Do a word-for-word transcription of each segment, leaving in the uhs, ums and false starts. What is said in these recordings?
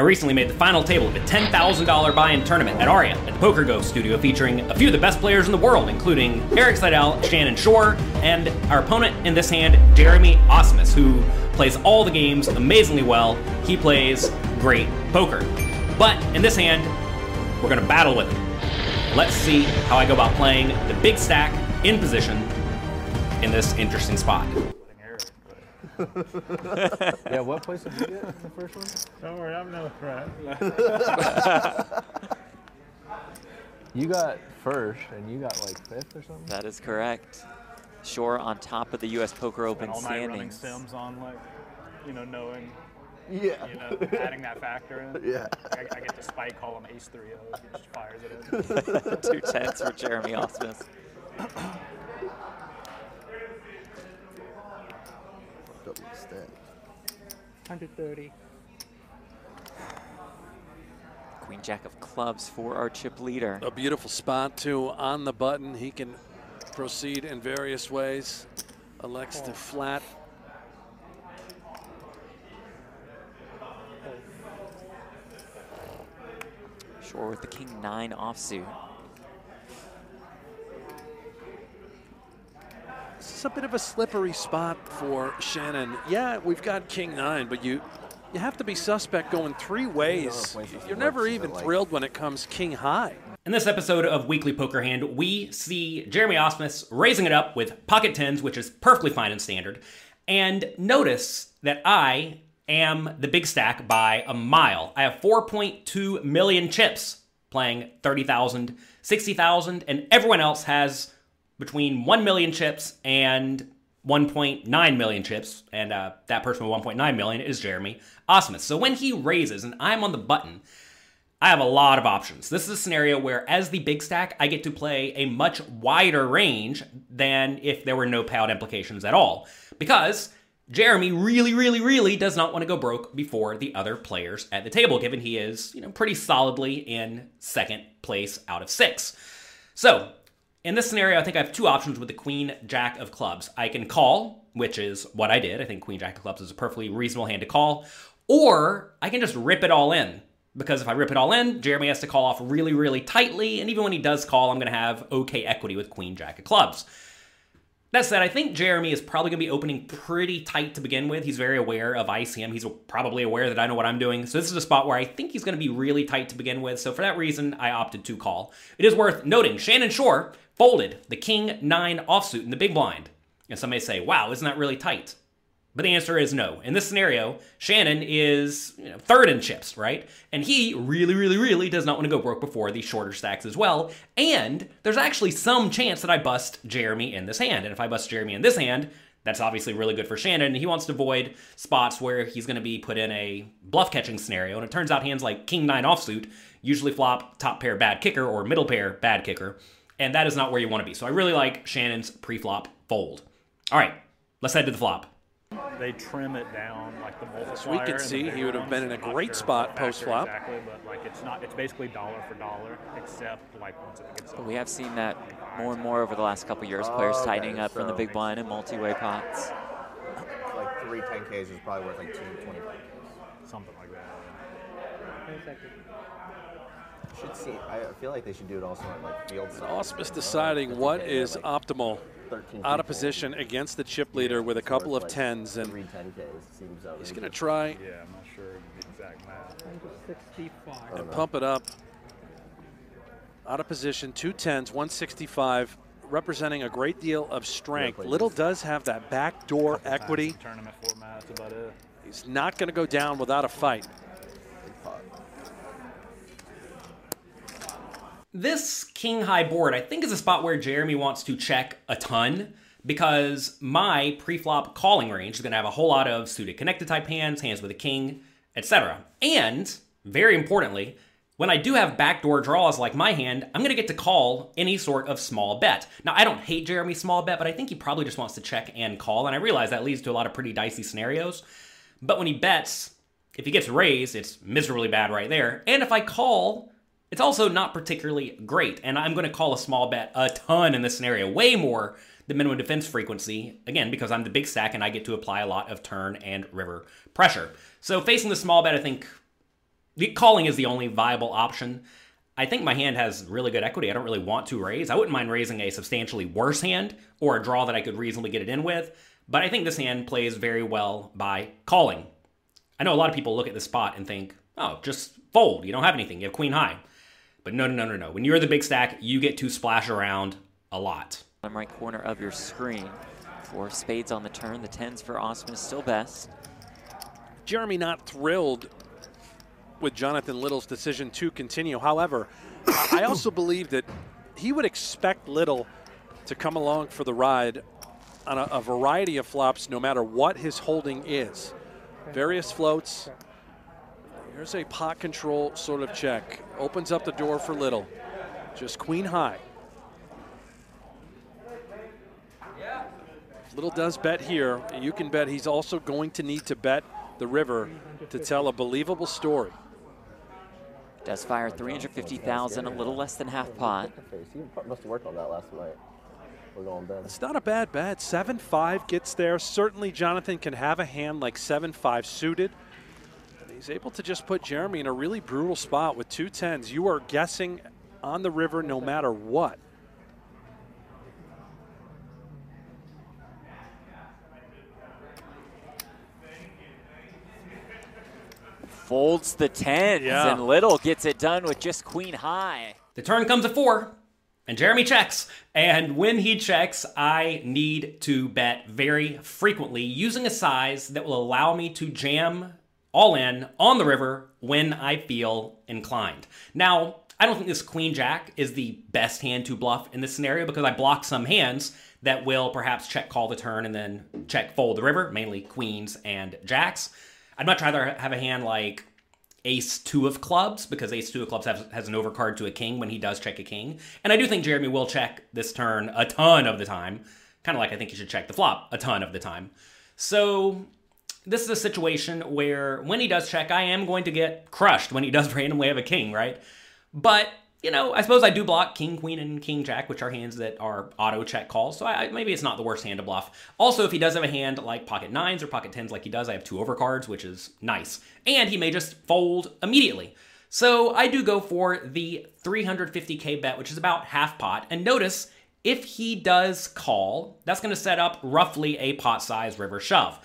I recently made the final table of a ten thousand dollar buy-in tournament at ARIA at the PokerGo studio, featuring a few of the best players in the world, including Eric Seidel, Shannon Shore, and our opponent in this hand, Jeremy Ausmus, who plays all the games amazingly well. He plays great poker. But in this hand, we're gonna battle with him. Let's see how I go about playing the big stack in position in this interesting spot. Yeah, what place did you get in the first one? Don't worry, I'm no threat. You got first, and you got like fifth or something? That is correct. Shore on top of the U S Poker Open all standings. All night running sims on, like, you know, knowing, yeah, you know, adding that factor in. Yeah. I, I get to spike, call him ace three oh, he just fires it in. Two tens for Jeremy Ausmus. one thirty. Queen Jack of clubs for our chip leader. A beautiful spot too, on the button. He can proceed in various ways. Elects oh. to flat. Shore with the king nine offsuit. This is a bit of a slippery spot for Shannon. Yeah, we've got king nine, but you you have to be suspect going three ways. You're never even thrilled when it comes king high. In this episode of Weekly Poker Hand, we see Jeremy Ausmus raising it up with pocket tens, which is perfectly fine and standard. And notice that I am the big stack by a mile. I have four point two million chips playing thirty thousand, sixty thousand, and everyone else has between one million chips and one point nine million chips, and uh, that person with one point nine million is Jeremy Ausmus. So when he raises and I'm on the button, I have a lot of options. This is a scenario where, as the big stack, I get to play a much wider range than if there were no payout implications at all, because Jeremy really, really, really does not want to go broke before the other players at the table, given he is, you know, pretty solidly in second place out of six. So in this scenario, I think I have two options with the queen jack of clubs. I can call, which is what I did. I think queen jack of clubs is a perfectly reasonable hand to call. Or I can just rip it all in, because if I rip it all in, Jeremy has to call off really, really tightly. And even when he does call, I'm going to have okay equity with queen jack of clubs. That said, I think Jeremy is probably going to be opening pretty tight to begin with. He's very aware of I C M. He's probably aware that I know what I'm doing. So this is a spot where I think he's going to be really tight to begin with. So for that reason, I opted to call. It is worth noting Shannon Shore folded the king nine offsuit in the big blind. And some may say, wow, isn't that really tight? But the answer is no. In this scenario, Shannon is, you know, third in chips, right? And he really, really, really does not want to go broke before the shorter stacks as well. And there's actually some chance that I bust Jeremy in this hand. And if I bust Jeremy in this hand, that's obviously really good for Shannon. He wants to avoid spots where he's going to be put in a bluff-catching scenario. And it turns out hands like king nine offsuit usually flop top pair bad kicker or middle pair bad kicker. And that is not where you want to be. So I really like Shannon's pre-flop fold. All right, let's head to the flop. They trim it down, like the multiplier. As we can see, he would have been in a great spot post-flop. Exactly, but like it's not, it's basically dollar for dollar, except like once it gets up. We have seen that more and more over the last couple of years, players oh, tightening up so from the big blind and multi-way pots. Like three ten Ks is probably worth like two twenty, something like that. Should see, I feel like they should do it also at like field side. Ausmus deciding what is optimal. Out of position against the chip leader, yeah, with a couple of like tens, and he's going to try. Yeah, I'm not sure the exact math. one sixty-five. And pump it up. Out of position, two tens, one sixty-five, representing a great deal of strength. Little does have that backdoor equity. Tournament format, that's about it. He's not going to go down without a fight. This king high board, I think, is a spot where Jeremy wants to check a ton, because my pre-flop calling range is going to have a whole lot of suited connected type hands, hands with a king, et cetera. And very importantly, when I do have backdoor draws like my hand, I'm going to get to call any sort of small bet. Now, I don't hate Jeremy's small bet, but I think he probably just wants to check and call. And I realize that leads to a lot of pretty dicey scenarios. But when he bets, if he gets raised, it's miserably bad right there. And if I call, it's also not particularly great, and I'm going to call a small bet a ton in this scenario, way more than minimum defense frequency, again, because I'm the big stack and I get to apply a lot of turn and river pressure. So facing the small bet, I think the calling is the only viable option. I think my hand has really good equity. I don't really want to raise. I wouldn't mind raising a substantially worse hand or a draw that I could reasonably get it in with, but I think this hand plays very well by calling. I know a lot of people look at this spot and think, oh, just fold. You don't have anything. You have queen high. But no, no, no, no, no. When you're the big stack, you get to splash around a lot. Bottom right corner of your screen. Four spades on the turn. The tens for Ausmus still best. Jeremy not thrilled with Jonathan Little's decision to continue. However, I also believe that he would expect Little to come along for the ride on a, a variety of flops, no matter what his holding is. Various floats. Here's a pot control sort of check. Opens up the door for Little. Just queen high. If Little does bet here, you can bet he's also going to need to bet the river to tell a believable story. Does fire three hundred fifty thousand, a little less than half pot. You must have worked on that last night. We're going down. It's not a bad bet. seven five gets there. Certainly Jonathan can have a hand like seven five suited. He's able to just put Jeremy in a really brutal spot with two tens. You are guessing on the river no matter what. Folds the tens, yeah. And Little gets it done with just queen high. The turn comes a four, and Jeremy checks. And when he checks, I need to bet very frequently using a size that will allow me to jam all in on the river when I feel inclined. Now, I don't think this queen jack is the best hand to bluff in this scenario because I block some hands that will perhaps check call the turn and then check fold the river, mainly queens and jacks. I'd much rather have a hand like ace two of clubs because ace two of clubs has, has an overcard to a king when he does check a king. And I do think Jeremy will check this turn a ton of the time, kind of like I think he should check the flop a ton of the time. So this is a situation where when he does check, I am going to get crushed when he does randomly have a king, right? But, you know, I suppose I do block king, queen, and king, jack, which are hands that are auto check calls, so I, maybe it's not the worst hand to bluff. Also, if he does have a hand like pocket nines or pocket tens like he does, I have two overcards, which is nice. And he may just fold immediately. So I do go for the three hundred fifty K bet, which is about half pot, and notice if he does call, that's going to set up roughly a pot size river shove.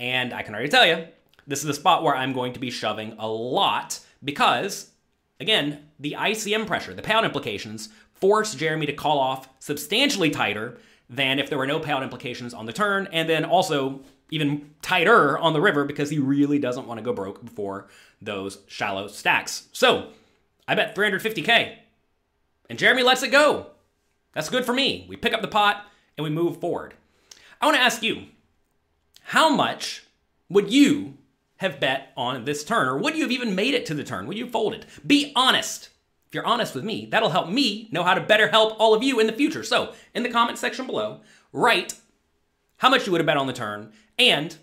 And I can already tell you, this is the spot where I'm going to be shoving a lot because, again, the I C M pressure, the payout implications, force Jeremy to call off substantially tighter than if there were no payout implications on the turn, and then also even tighter on the river because he really doesn't want to go broke before those shallow stacks. So I bet three hundred fifty K, and Jeremy lets it go. That's good for me. We pick up the pot, and we move forward. I want to ask you, how much would you have bet on this turn? Or would you have even made it to the turn? Would you have folded? Be honest. If you're honest with me, that'll help me know how to better help all of you in the future. So in the comment section below, write how much you would have bet on the turn, and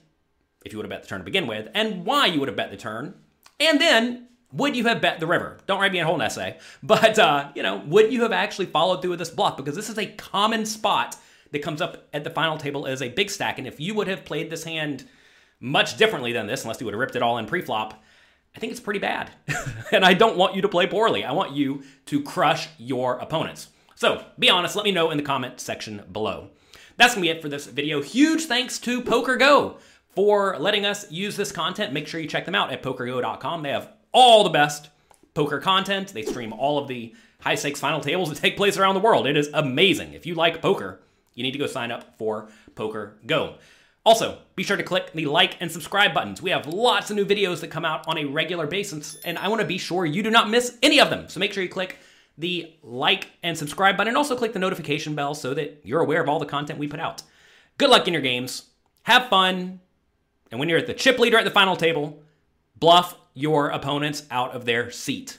if you would have bet the turn to begin with, and why you would have bet the turn, and then would you have bet the river? Don't write me a whole essay, but uh, you know, would you have actually followed through with this bluff? Because this is a common spot that comes up at the final table as a big stack. And if you would have played this hand much differently than this, unless you would have ripped it all in pre-flop, I think it's pretty bad. And I don't want you to play poorly. I want you to crush your opponents. So be honest, let me know in the comment section below. That's gonna be it for this video. Huge thanks to PokerGo for letting us use this content. Make sure you check them out at poker go dot com. They have all the best poker content. They stream all of the high stakes final tables that take place around the world. It is amazing. If you like poker, you need to go sign up for PokerGo. Also, be sure to click the like and subscribe buttons. We have lots of new videos that come out on a regular basis, and I want to be sure you do not miss any of them. So make sure you click the like and subscribe button, and also click the notification bell so that you're aware of all the content we put out. Good luck in your games. Have fun. And when you're at the chip leader at the final table, bluff your opponents out of their seat.